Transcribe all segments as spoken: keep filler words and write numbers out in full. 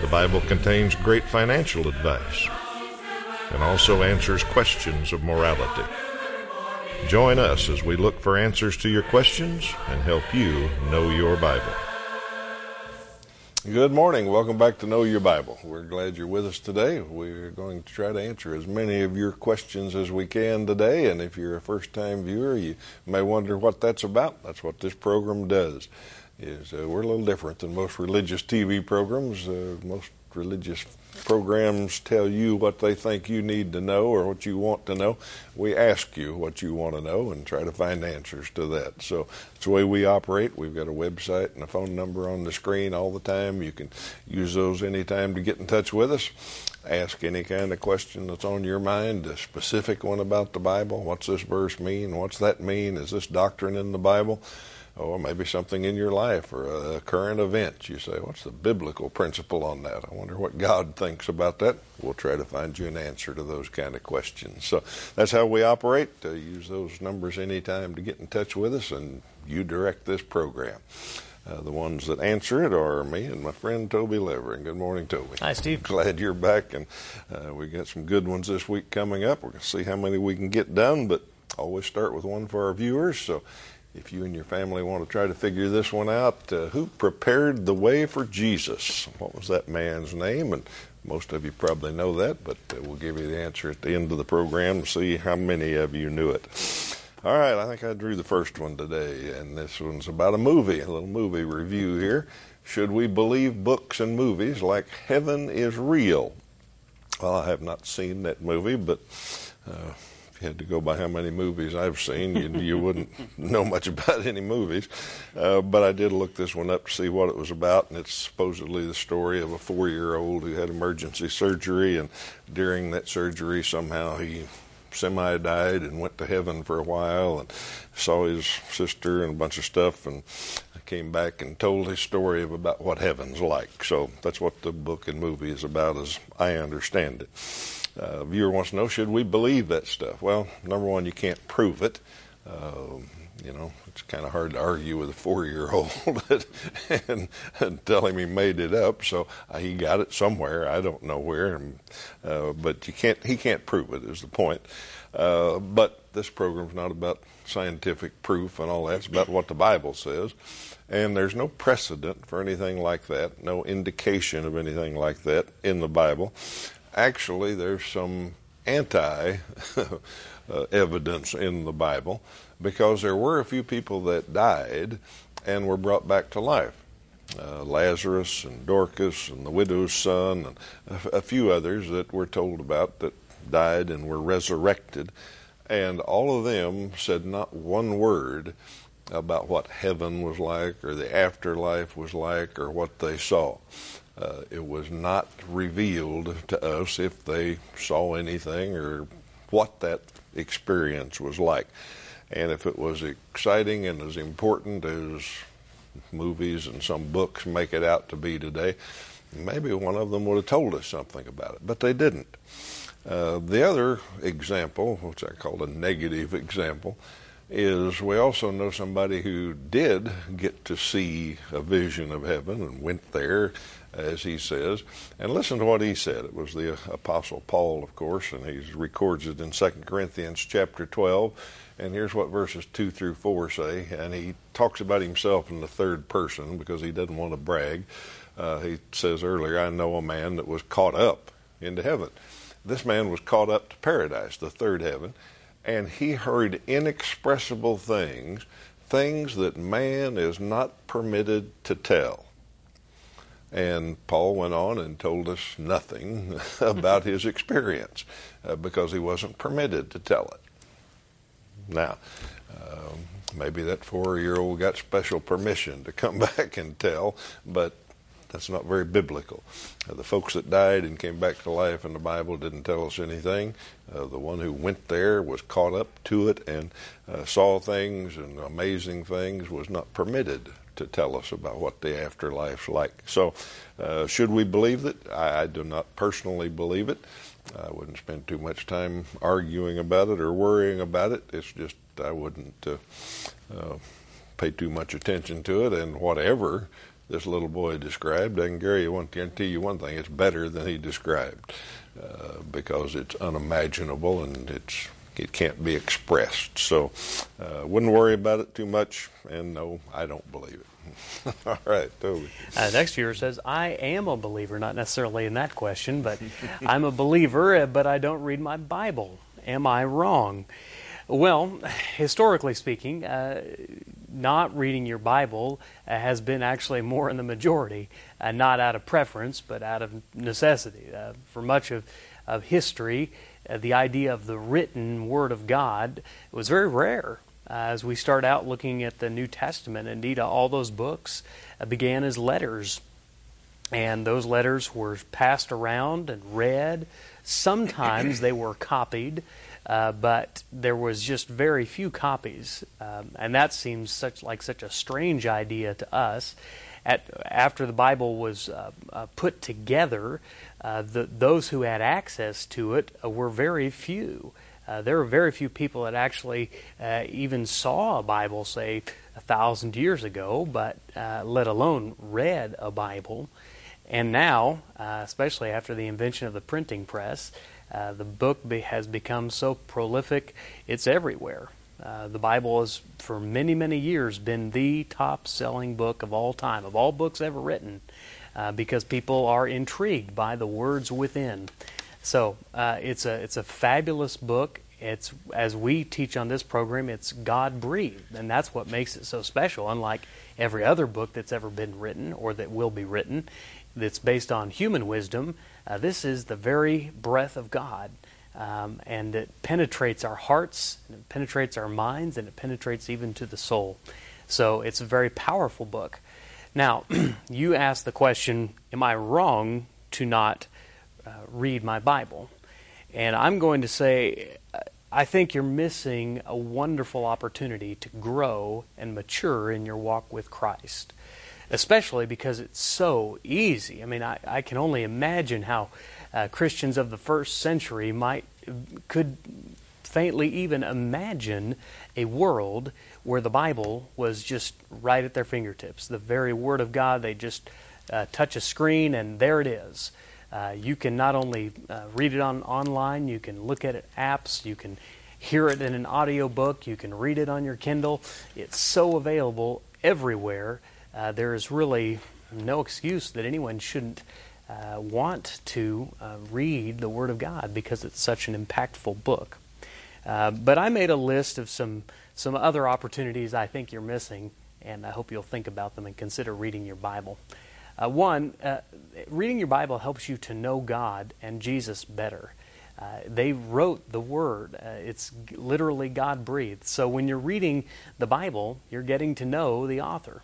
The Bible contains great financial advice and also answers questions of morality. Join us as we look for answers to your questions and help you know your Bible. Good morning. Welcome back to Know Your Bible. We're glad you're with us today. We're going to try to answer as many of your questions as we can today. And if you're a first-time viewer, you may wonder what that's about. That's what this program does. Is uh, we're a little different than most religious T V programs. Uh, most religious programs tell you what they think you need to know or what you want to know. We ask you what you want to know and try to find answers to that. So it's the way we operate. We've got a website and a phone number on the screen all the time. You can use those anytime to get in touch with us. Ask any kind of question that's on your mind, a specific one about the Bible. What's this verse mean? What's that mean? Is this doctrine in the Bible? Or maybe something in your life or a current event. You say, what's the biblical principle on that? I wonder what God thinks about that. We'll try to find you an answer to those kind of questions. So that's how we operate. Uh, use those numbers anytime to get in touch with us, and you direct this program. Uh, the ones that answer it are me and my friend Toby Levering. Good morning, Toby. Hi, Steve. Glad you're back, and uh, we got some good ones this week coming up. We're going to see how many we can get done, but always start with one for our viewers. So if you and your family want to try to figure this one out, uh, who prepared the way for Jesus? What was that man's name? And most of you probably know that, but uh, we'll give you the answer at the end of the program to see how many of you knew it. All right, I think I drew the first one today, and this one's about a movie, a little movie review here. Should we believe books and movies like Heaven is Real? Well, I have not seen that movie, but Uh, had to go by how many movies I've seen, you, you wouldn't know much about any movies. Uh, but I did look this one up to see what it was about, and it's supposedly the story of a four-year-old who had emergency surgery, and during that surgery somehow he semi-died and went to heaven for a while and saw his sister and a bunch of stuff, and came back and told his story of about what heaven's like. So that's what the book and movie is about, as I understand it. Uh, viewer wants to know, should we believe that stuff? Well, number one, you can't prove it. Uh, you know, it's kind of hard to argue with a four-year-old and, and tell him he made it up. So uh, he got it somewhere. I don't know where. And, uh, but you can't. He can't prove it is the point. Uh, but this program's not about scientific proof and all that. It's about what the Bible says. And there's no precedent for anything like that, no indication of anything like that in the Bible. Actually, there's some anti uh, evidence in the Bible, because there were a few people that died and were brought back to life. Uh, Lazarus and Dorcas and the widow's son and a, a few others that we're told about that died and were resurrected. And all of them said not one word about what heaven was like or the afterlife was like or what they saw. Uh, it was not revealed to us if they saw anything or what that experience was like. And if it was exciting and as important as movies and some books make it out to be today, maybe one of them would have told us something about it, but they didn't. Uh, the other example, which I call a negative example, is we also know somebody who did get to see a vision of heaven and went there, as he says. And listen to what he said. It was the Apostle Paul, of course, and he records it in Second Corinthians chapter twelve. And here's what verses two through four say. And he talks about himself in the third person because he doesn't want to brag. Uh, he says earlier, I know a man that was caught up into heaven. This man was caught up to paradise, the third heaven, and he heard inexpressible things, things that man is not permitted to tell. And Paul went on and told us nothing about his experience uh, because he wasn't permitted to tell it. Now, uh, maybe that four-year-old got special permission to come back and tell, but That's not very biblical. Uh, the folks that died and came back to life in the Bible didn't tell us anything. Uh, the one who went there was caught up to it and uh, saw things and amazing things, was not permitted to tell us about what the afterlife's like. So uh, should we believe it? I, I do not personally believe it. I wouldn't spend too much time arguing about it or worrying about it. It's just I wouldn't uh, uh, pay too much attention to it. And whatever this little boy described, I can guarantee you one thing, it's better than he described uh, because it's unimaginable and it's it can't be expressed. So uh, wouldn't worry about it too much, and no, I don't believe it. All right, Toby. Uh, next viewer says, I am a believer, not necessarily in that question, but I'm a believer, but I don't read my Bible. Am I wrong? Well, historically speaking, uh, not reading your Bible uh, has been actually more in the majority, uh, not out of preference, but out of necessity. Uh, for much of, of history, Uh, the idea of the written Word of God was very rare. Uh, as we start out looking at the New Testament, indeed uh, all those books uh, began as letters. And those letters were passed around and read. Sometimes they were copied, uh, but there was just very few copies. Um, and that seems such like such a strange idea to us. At, after the Bible was uh, uh, put together, uh, the, those who had access to it uh, were very few. Uh, there were very few people that actually uh, even saw a Bible, say, a thousand years ago, but uh, let alone read a Bible. And now, uh, especially after the invention of the printing press, uh, the book be- has become so prolific, it's everywhere. Uh, the Bible has, for many, many years, been the top-selling book of all time, of all books ever written, uh, because people are intrigued by the words within. So uh, it's a it's a fabulous book. It's, as we teach on this program, it's God-breathed, and that's what makes it so special. Unlike every other book that's ever been written or that will be written, that's based on human wisdom, uh, this is the very breath of God. Um, and it penetrates our hearts, and it penetrates our minds, and it penetrates even to the soul. So it's a very powerful book. Now, you asked the question, am I wrong to not uh, read my Bible? And I'm going to say, I think you're missing a wonderful opportunity to grow and mature in your walk with Christ, especially because it's so easy. I mean, I, I can only imagine how Uh, Christians of the first century might could faintly even imagine a world where the Bible was just right at their fingertips. The very Word of God, they just uh, touch a screen and there it is. Uh, you can not only uh, read it on online, you can look at it apps, you can hear it in an audio book, you can read it on your Kindle. It's so available everywhere. Uh, there is really no excuse that anyone shouldn't Uh, want to uh, read the Word of God because it's such an impactful book. Uh, but I made a list of some, some other opportunities I think you're missing, and I hope you'll think about them and consider reading your Bible. Uh, one, uh, reading your Bible helps you to know God and Jesus better. Uh, they wrote the Word. Uh, it's literally God-breathed. So when you're reading the Bible, you're getting to know the author.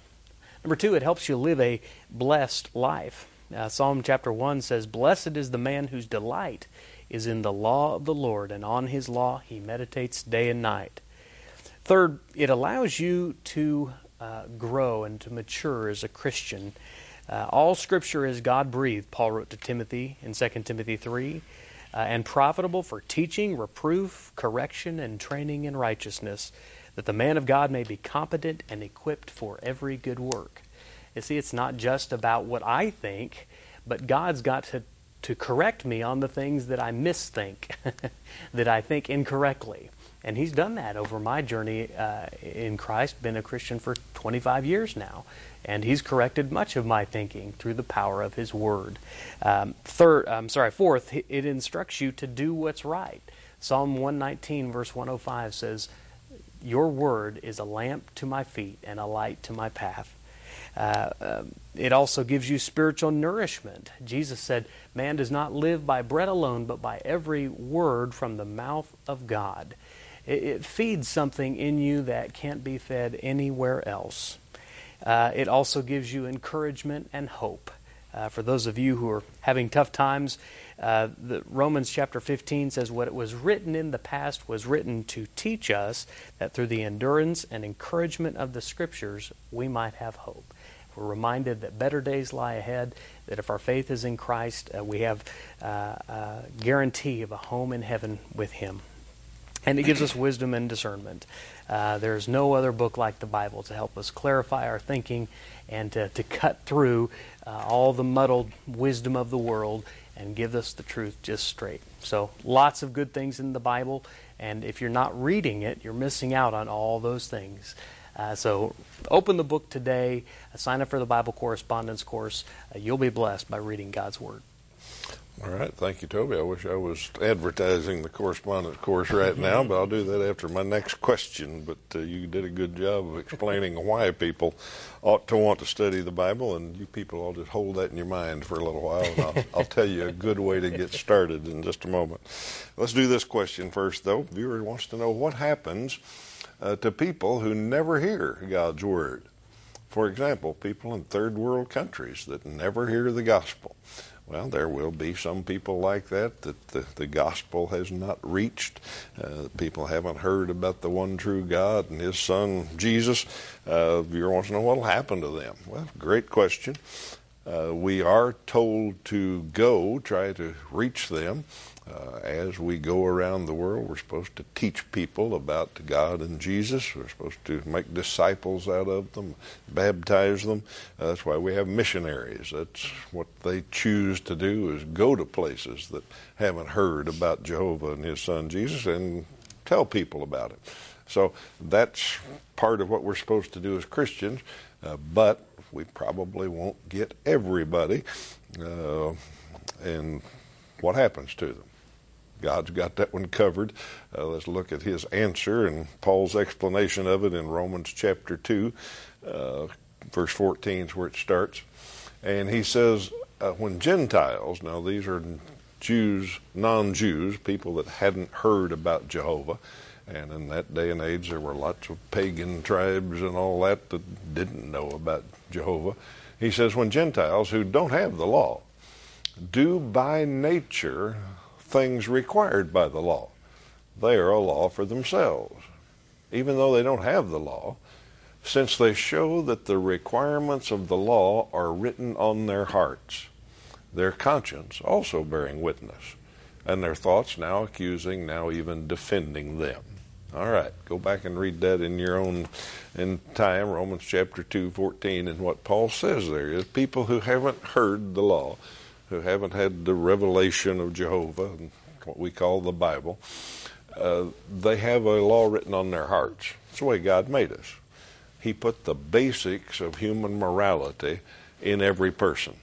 Number two, it helps you live a blessed life. Uh, Psalm chapter one says, "Blessed is the man whose delight is in the law of the Lord, and on his law he meditates day and night." Third, it allows you to uh, grow and to mature as a Christian. Uh, all Scripture is God-breathed, Paul wrote to Timothy in Second Timothy three, uh, and profitable for teaching, reproof, correction, and training in righteousness, that the man of God may be competent and equipped for every good work. You see, it's not just about what I think, but God's got to, to correct me on the things that I misthink, that I think incorrectly. And He's done that over my journey uh, in Christ, been a Christian for twenty-five years now. And He's corrected much of my thinking through the power of His Word. Um, third, I'm sorry, fourth, it instructs you to do what's right. Psalm one nineteen, verse one oh five says, "Your Word is a lamp to my feet and a light to my path." Uh, um, it also gives you spiritual nourishment. Jesus said, "Man does not live by bread alone, but by every word from the mouth of God." It, it feeds something in you that can't be fed anywhere else. Uh, it also gives you encouragement and hope. Uh, for those of you who are having tough times, uh, the Romans chapter fifteen says, what it was written in the past was written to teach us that through the endurance and encouragement of the Scriptures, we might have hope. We're reminded that better days lie ahead, that if our faith is in Christ, uh, we have uh, a guarantee of a home in heaven with Him. And it gives us wisdom and discernment. Uh, there's no other book like the Bible to help us clarify our thinking and to, to cut through uh, all the muddled wisdom of the world and give us the truth just straight. So lots of good things in the Bible, and if you're not reading it, you're missing out on all those things. Uh, so open the book today, sign up for the Bible Correspondence Course. Uh, you'll be blessed by reading God's Word. All right. Thank you, Toby. I wish I was advertising the correspondence course right now, but I'll do that after my next question. But uh, you did a good job of explaining why people ought to want to study the Bible, and you people all just hold that in your mind for a little while, and I'll, I'll tell you a good way to get started in just a moment. Let's do this question first, though. The viewer wants to know what happens uh, to people who never hear God's Word. For example, people in third world countries that never hear the gospel. Well, there will be some people like that, that the, the gospel has not reached. Uh, people haven't heard about the one true God and His Son, Jesus. Uh, you want to know what will happen to them? Well, great question. Uh, we are told to go, try to reach them. Uh, as we go around the world, we're supposed to teach people about God and Jesus. We're supposed to make disciples out of them, baptize them. Uh, that's why we have missionaries. That's what they choose to do, is go to places that haven't heard about Jehovah and His Son Jesus and tell people about it. So that's part of what we're supposed to do as Christians, uh, but we probably won't get everybody. Uh, and what happens to them? God's got that one covered. Uh, let's look at His answer and Paul's explanation of it in Romans chapter two, uh, verse fourteen is where it starts. And he says, uh, when Gentiles, now these are Jews, non-Jews, people that hadn't heard about Jehovah, and in that day and age there were lots of pagan tribes and all that that didn't know about Jehovah. He says, when Gentiles who don't have the law do by nature things required by the law. They are a law for themselves, even though they don't have the law, since they show that the requirements of the law are written on their hearts, their conscience also bearing witness, and their thoughts now accusing, now even defending them. All right, go back and read that in your own in time, Romans chapter two, fourteen, and what Paul says there is people who haven't heard the law, who haven't had the revelation of Jehovah, and what we call the Bible, uh, they have a law written on their hearts. It's the way God made us. He put the basics of human morality in every person.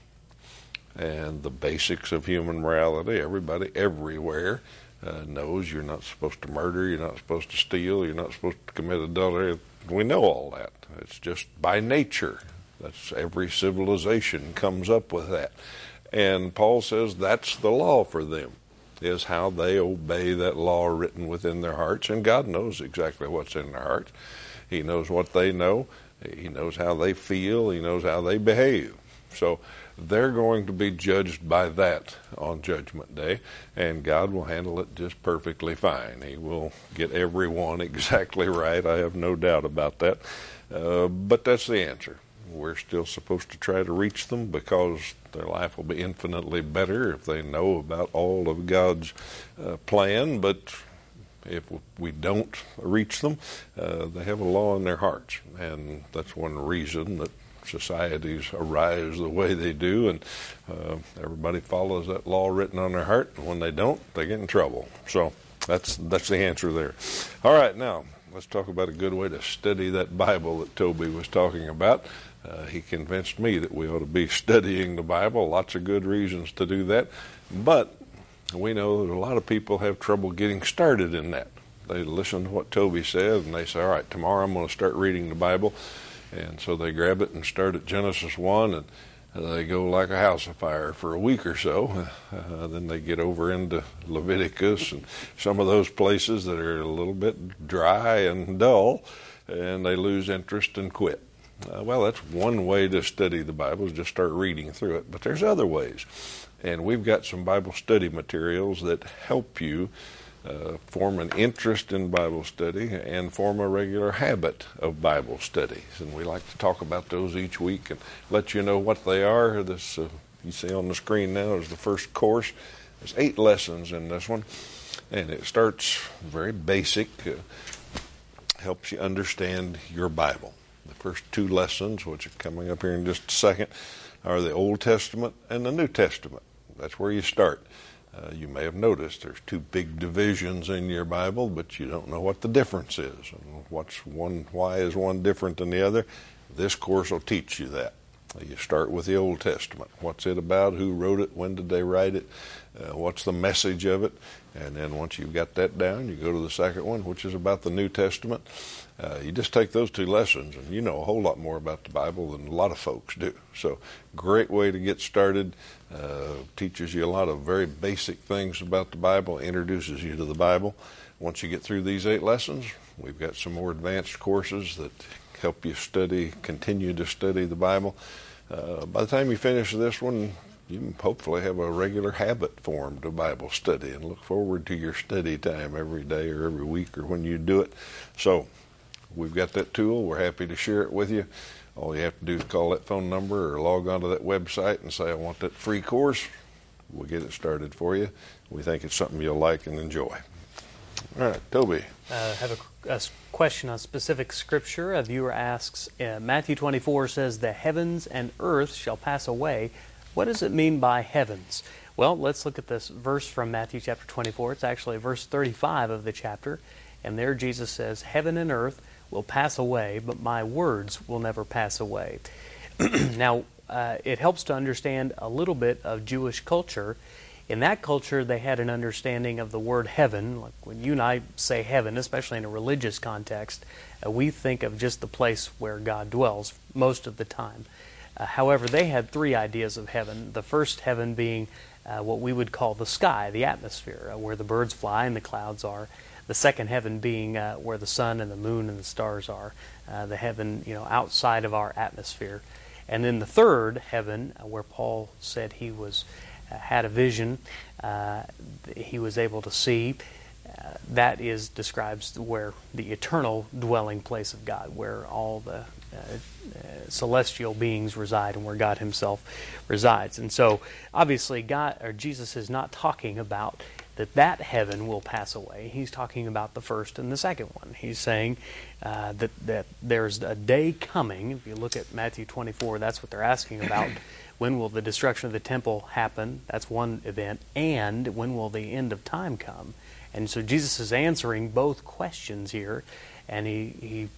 And the basics of human morality, everybody everywhere uh, knows you're not supposed to murder, you're not supposed to steal, you're not supposed to commit adultery. We know all that. It's just by nature. That's every civilization comes up with that. And Paul says that's the law for them, is how they obey that law written within their hearts. And God knows exactly what's in their hearts. He knows what they know. He knows how they feel. He knows how they behave. So they're going to be judged by that on Judgment Day, and God will handle it just perfectly fine. He will get everyone exactly right. I have no doubt about that. Uh, but that's the answer. We're still supposed to try to reach them because their life will be infinitely better if they know about all of God's uh, plan. But if we don't reach them, uh, they have a law in their hearts. And that's one reason that societies arise the way they do. And uh, everybody follows that law written on their heart. And when they don't, they get in trouble. So that's, that's the answer there. All right, now let's talk about a good way to study that Bible that Toby was talking about. Uh, he convinced me that we ought to be studying the Bible. Lots of good reasons to do that. But we know that a lot of people have trouble getting started in that. They listen to what Toby said, and they say, all right, tomorrow I'm going to start reading the Bible. And so they grab it and start at Genesis one, and they go like a house afire for a week or so. Uh, then they get over into Leviticus and some of those places that are a little bit dry and dull, and they lose interest and quit. Uh, well, that's one way to study the Bible, is just start reading through it. But there's other ways. And we've got some Bible study materials that help you uh, form an interest in Bible study and form a regular habit of Bible studies. And we like to talk about those each week and let you know what they are. This uh, you see on the screen now is the first course. There's eight lessons in this one. And it starts very basic, uh, helps you understand your Bible. The first two lessons, which are coming up here in just a second, are the Old Testament and the New Testament. That's where you start. Uh, you may have noticed there's two big divisions in your Bible, but you don't know what the difference is. And what's one? Why is one different than the other? This course will teach you that. You start with the Old Testament. What's it about? Who wrote it? When did they write it? Uh, what's the message of it? And then once you've got that down, you go to the second one, which is about the New Testament. Uh, you just take those two lessons, and you know a whole lot more about the Bible than a lot of folks do. So, great way to get started. Uh, teaches you a lot of very basic things about the Bible, introduces you to the Bible. Once you get through these eight lessons, we've got some more advanced courses that help you study, continue to study the Bible. Uh, by the time you finish this one, you can hopefully have a regular habit formed of Bible study and look forward to your study time every day or every week or when you do it. So we've got that tool. We're happy to share it with you. All you have to do is call that phone number or log onto that website and say, I want that free course. We'll get it started for you. We think it's something you'll like and enjoy. All right, Toby. I uh, have a, a question on specific scripture. A viewer asks, uh, Matthew twenty-four says, the heavens and earth shall pass away. What does it mean by heavens? Well, let's look at this verse from Matthew chapter twenty-four. It's actually verse thirty-five of the chapter. And there Jesus says, heaven and earth will pass away, but my words will never pass away. Now, uh, it helps to understand a little bit of Jewish culture. In that culture, they had an understanding of the word heaven. Like when you and I say heaven, especially in a religious context, uh, we think of just the place where God dwells most of the time. Uh, however, they had three ideas of heaven. The first heaven being uh, what we would call the sky, the atmosphere, uh, where the birds fly and the clouds are. The second heaven being uh, where the sun and the moon and the stars are. Uh, the heaven, you know, outside of our atmosphere. And then the third heaven, uh, where Paul said he was... Uh, had a vision, uh, he was able to see. Uh, that is describes where the eternal dwelling place of God, where all the uh, uh, celestial beings reside and where God himself resides. And so, obviously, God or Jesus is not talking about that that heaven will pass away. He's talking about the first and the second one. He's saying uh, that, that there's a day coming. If you look at Matthew twenty-four, that's what they're asking about. When will the destruction of the temple happen? That's one event. And when will the end of time come? And so Jesus is answering both questions here, and he, he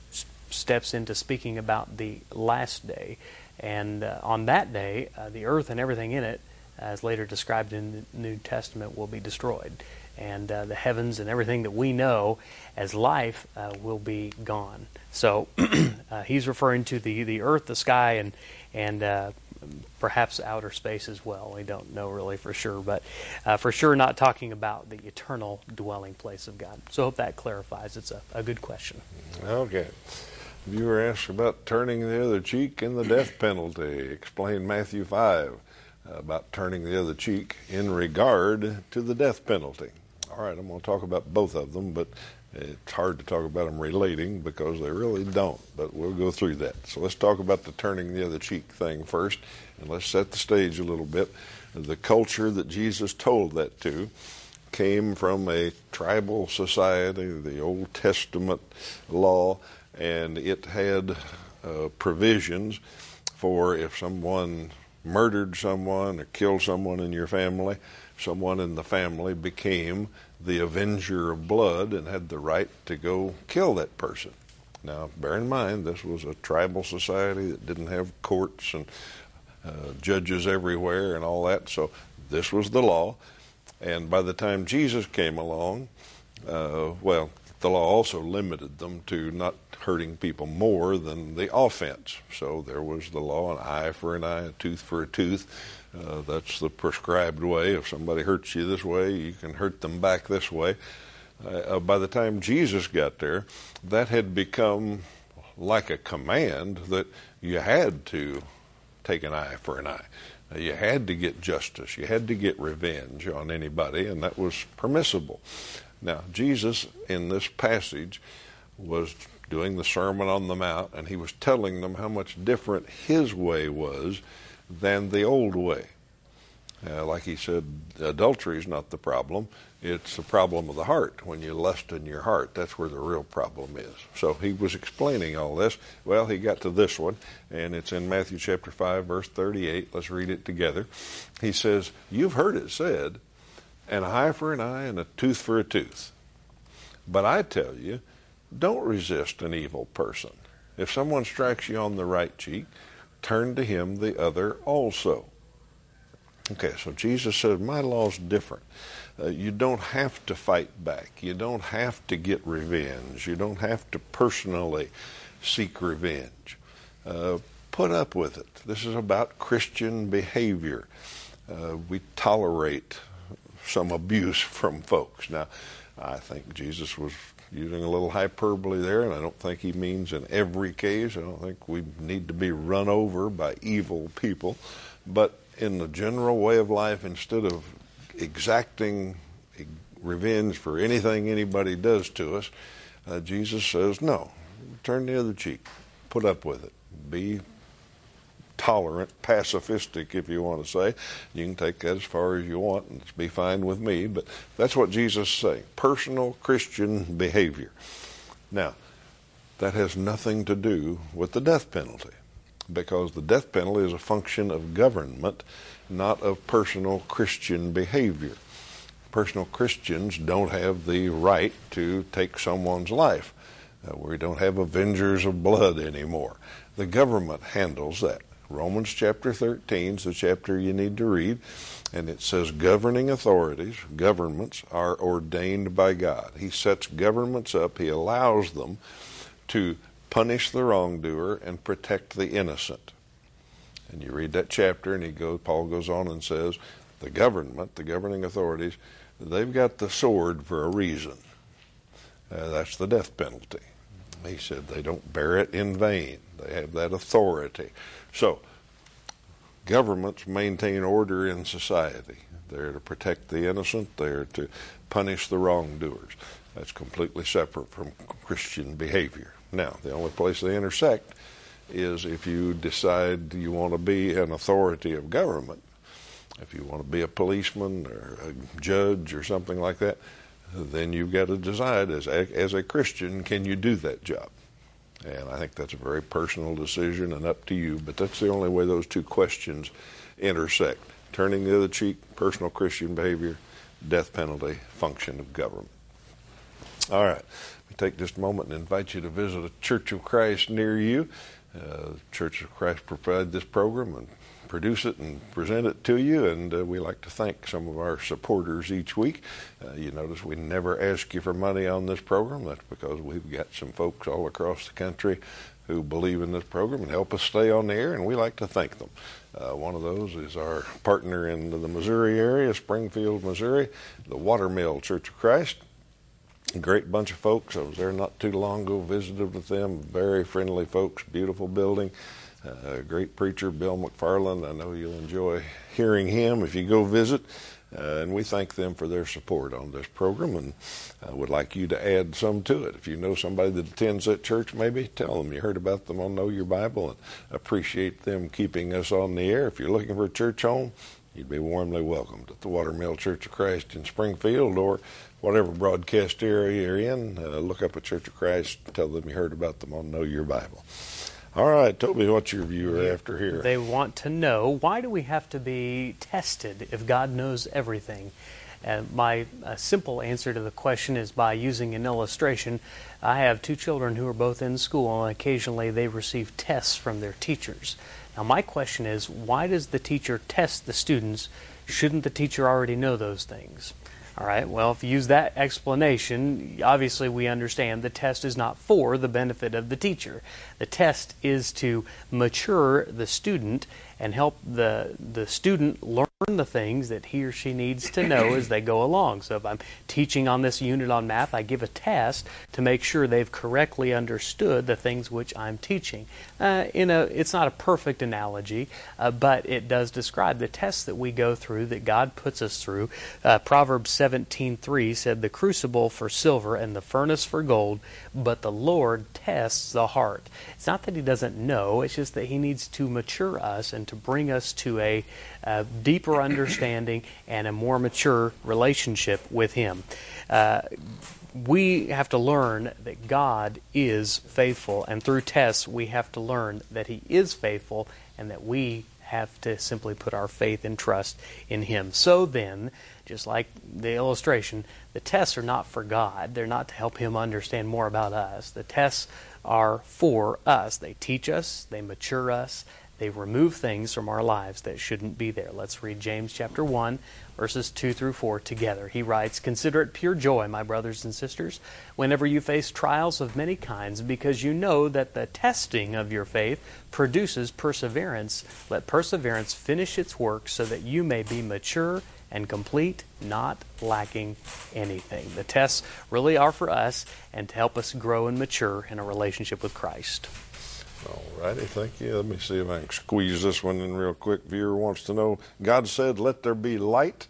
steps into speaking about the last day. And uh, on that day, uh, the earth and everything in it, as later described in the New Testament, will be destroyed. And uh, the heavens and everything that we know as life uh, will be gone. So uh, he's referring to the, the earth, the sky, and, and uh, perhaps outer space as well. We don't know really for sure, but uh, for sure not talking about the eternal dwelling place of God. So I hope that clarifies. It's a, a good question. Okay. Viewer asks about turning the other cheek and the death penalty. Explain Matthew five. About turning the other cheek in regard to the death penalty. All right, I'm going to talk about both of them, but it's hard to talk about them relating because they really don't, but we'll go through that. So let's talk about the turning the other cheek thing first, and let's set the stage a little bit. The culture that Jesus told that to came from a tribal society, the Old Testament law, and it had uh, provisions for if someone murdered someone or killed someone in your family, someone in the family became the avenger of blood and had the right to go kill that person. Now, bear in mind, this was a tribal society that didn't have courts and uh, judges everywhere and all that, so this was the law. And by the time Jesus came along, uh, well, the law also limited them to not hurting people more than the offense. So there was the law, an eye for an eye, a tooth for a tooth. Uh, that's the prescribed way. If somebody hurts you this way, you can hurt them back this way. Uh, by the time Jesus got there, that had become like a command that you had to take an eye for an eye. You had to get justice. You had to get revenge on anybody, and that was permissible. Now, Jesus in this passage was doing the Sermon on the Mount, and he was telling them how much different his way was than the old way. Uh, like he said, adultery is not the problem. It's the problem of the heart. When you lust in your heart, that's where the real problem is. So he was explaining all this. Well, he got to this one, and it's in Matthew chapter five, verse thirty-eight. Let's read it together. He says, "You've heard it said, an eye for an eye and a tooth for a tooth. But I tell you, don't resist an evil person. If someone strikes you on the right cheek, turn to him the other also." Okay, so Jesus said, my law's different. Uh, you don't have to fight back. You don't have to get revenge. You don't have to personally seek revenge. Uh, put up with it. This is about Christian behavior. Uh, we tolerate some abuse from folks. Now, I think Jesus was using a little hyperbole there, and I don't think he means in every case. I don't think we need to be run over by evil people. But in the general way of life, instead of exacting revenge for anything anybody does to us, uh, Jesus says, no, turn the other cheek, put up with it, be tolerant, pacifistic, if you want to say. You can take that as far as you want, and be fine with me, but that's what Jesus is saying, personal Christian behavior. Now, that has nothing to do with the death penalty, because the death penalty is a function of government, not of personal Christian behavior. Personal Christians don't have the right to take someone's life. Uh, we don't have avengers of blood anymore. The government handles that. Romans chapter thirteen is the chapter you need to read, and it says governing authorities, governments, are ordained by God. He sets governments up. He allows them to punish the wrongdoer and protect the innocent. And you read that chapter, and he goes, Paul goes on and says, the government, the governing authorities, they've got the sword for a reason. Uh, that's the death penalty. He said they don't bear it in vain. They have that authority. So, governments maintain order in society. They're to protect the innocent. They're to punish the wrongdoers. That's completely separate from Christian behavior. Now, the only place they intersect is if you decide you want to be an authority of government, if you want to be a policeman or a judge or something like that, then you've got to decide as a, as a Christian, can you do that job? And I think that's a very personal decision and up to you, but that's the only way those two questions intersect. Turning the other cheek, personal Christian behavior, death penalty, function of government. All right. Take just a moment and invite you to visit a Church of Christ near you. Uh, Church of Christ provide this program and produce it and present it to you, and uh, we like to thank some of our supporters each week. Uh, you notice we never ask you for money on this program. That's because we've got some folks all across the country who believe in this program and help us stay on the air, and we like to thank them. Uh, one of those is our partner in the Missouri area, Springfield, Missouri, the Watermill Church of Christ. A great bunch of folks. I was there not too long ago, visited with them. Very friendly folks, beautiful building. Uh, great preacher, Bill McFarland. I know you'll enjoy hearing him if you go visit. Uh, and we thank them for their support on this program, and I would like you to add some to it. If you know somebody that attends that church, maybe tell them you heard about them on Know Your Bible and appreciate them keeping us on the air. If you're looking for a church home, you'd be warmly welcomed at the Watermill Church of Christ in Springfield or whatever broadcast area you're in. Uh, look up a Church of Christ, tell them you heard about them on Know Your Bible. All right, Toby, what's your viewer after here? They want to know, why do we have to be tested if God knows everything? And my uh, simple answer to the question is by using an illustration. I have two children who are both in school, and occasionally they receive tests from their teachers. Now, my question is, why does the teacher test the students? Shouldn't the teacher already know those things? All right, well, if you use that explanation, obviously we understand the test is not for the benefit of the teacher. The test is to mature the student and help the the student learn the things that he or she needs to know as they go along. So if I'm teaching on this unit on math, I give a test to make sure they've correctly understood the things which I'm teaching. Uh, in a, it's not a perfect analogy, uh, but it does describe the tests that we go through, that God puts us through. Uh, Proverbs seventeen three said, "The crucible for silver and the furnace for gold, but the Lord tests the heart." It's not that He doesn't know, it's just that He needs to mature us and to bring us to a, a deeper understanding and a more mature relationship with Him. Uh, we have to learn that God is faithful, and through tests we have to learn that He is faithful and that we have to simply put our faith and trust in Him. So then, just like the illustration, the tests are not for God. They're not to help Him understand more about us. The tests are for us. They teach us, they mature us, they remove things from our lives that shouldn't be there. Let's read James chapter one, verses two through four together. He writes, "Consider it pure joy, my brothers and sisters, whenever you face trials of many kinds, because you know that the testing of your faith produces perseverance. Let perseverance finish its work so that you may be mature and complete, not lacking anything." The tests really are for us and to help us grow and mature in a relationship with Christ. All righty, thank you. Let me see if I can squeeze this one in real quick. Viewer wants to know, God said, "Let there be light,"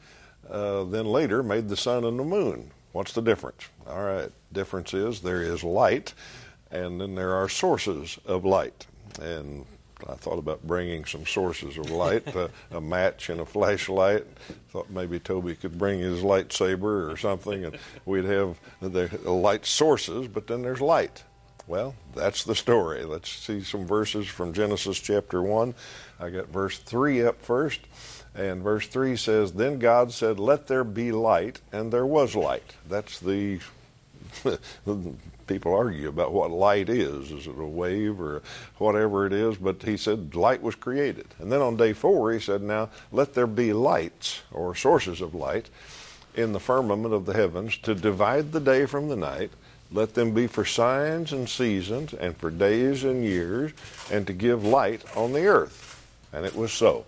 uh, then later made the sun and the moon. What's the difference? All right, difference is there is light, and then there are sources of light. And I thought about bringing some sources of light, uh, a match and a flashlight. Thought maybe Toby could bring his lightsaber or something, and we'd have the light sources, but then there's light. Well, that's the story. Let's see some verses from Genesis chapter one. I got verse three up first. And verse three says, "Then God said, let there be light, and there was light." That's the... people argue about what light is. Is it a wave or whatever it is? But He said light was created. And then on day four, He said, "Now let there be lights," or sources of light, "in the firmament of the heavens to divide the day from the night. Let them be for signs and seasons and for days and years, and to give light on the earth." And it was so.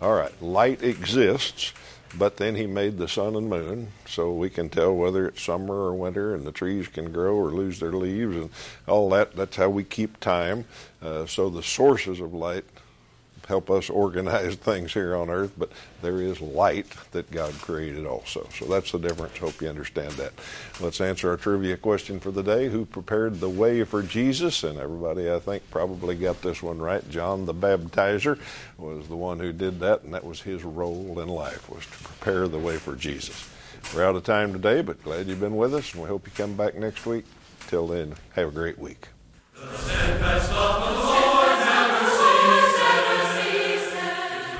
All right, light exists, but then He made the sun and moon, so we can tell whether it's summer or winter, and the trees can grow or lose their leaves and all that. That's how we keep time. Uh, so the sources of light help us organize things here on earth, but there is light that God created also. So that's the difference. Hope you understand that. Let's answer our trivia question for the day. Who prepared the way for Jesus? And everybody, I think, probably got this one right. John the Baptizer was the one who did that, and that was his role in life, was to prepare the way for Jesus. We're out of time today, but glad you've been with us, and we hope you come back next week. Till then, have a great week.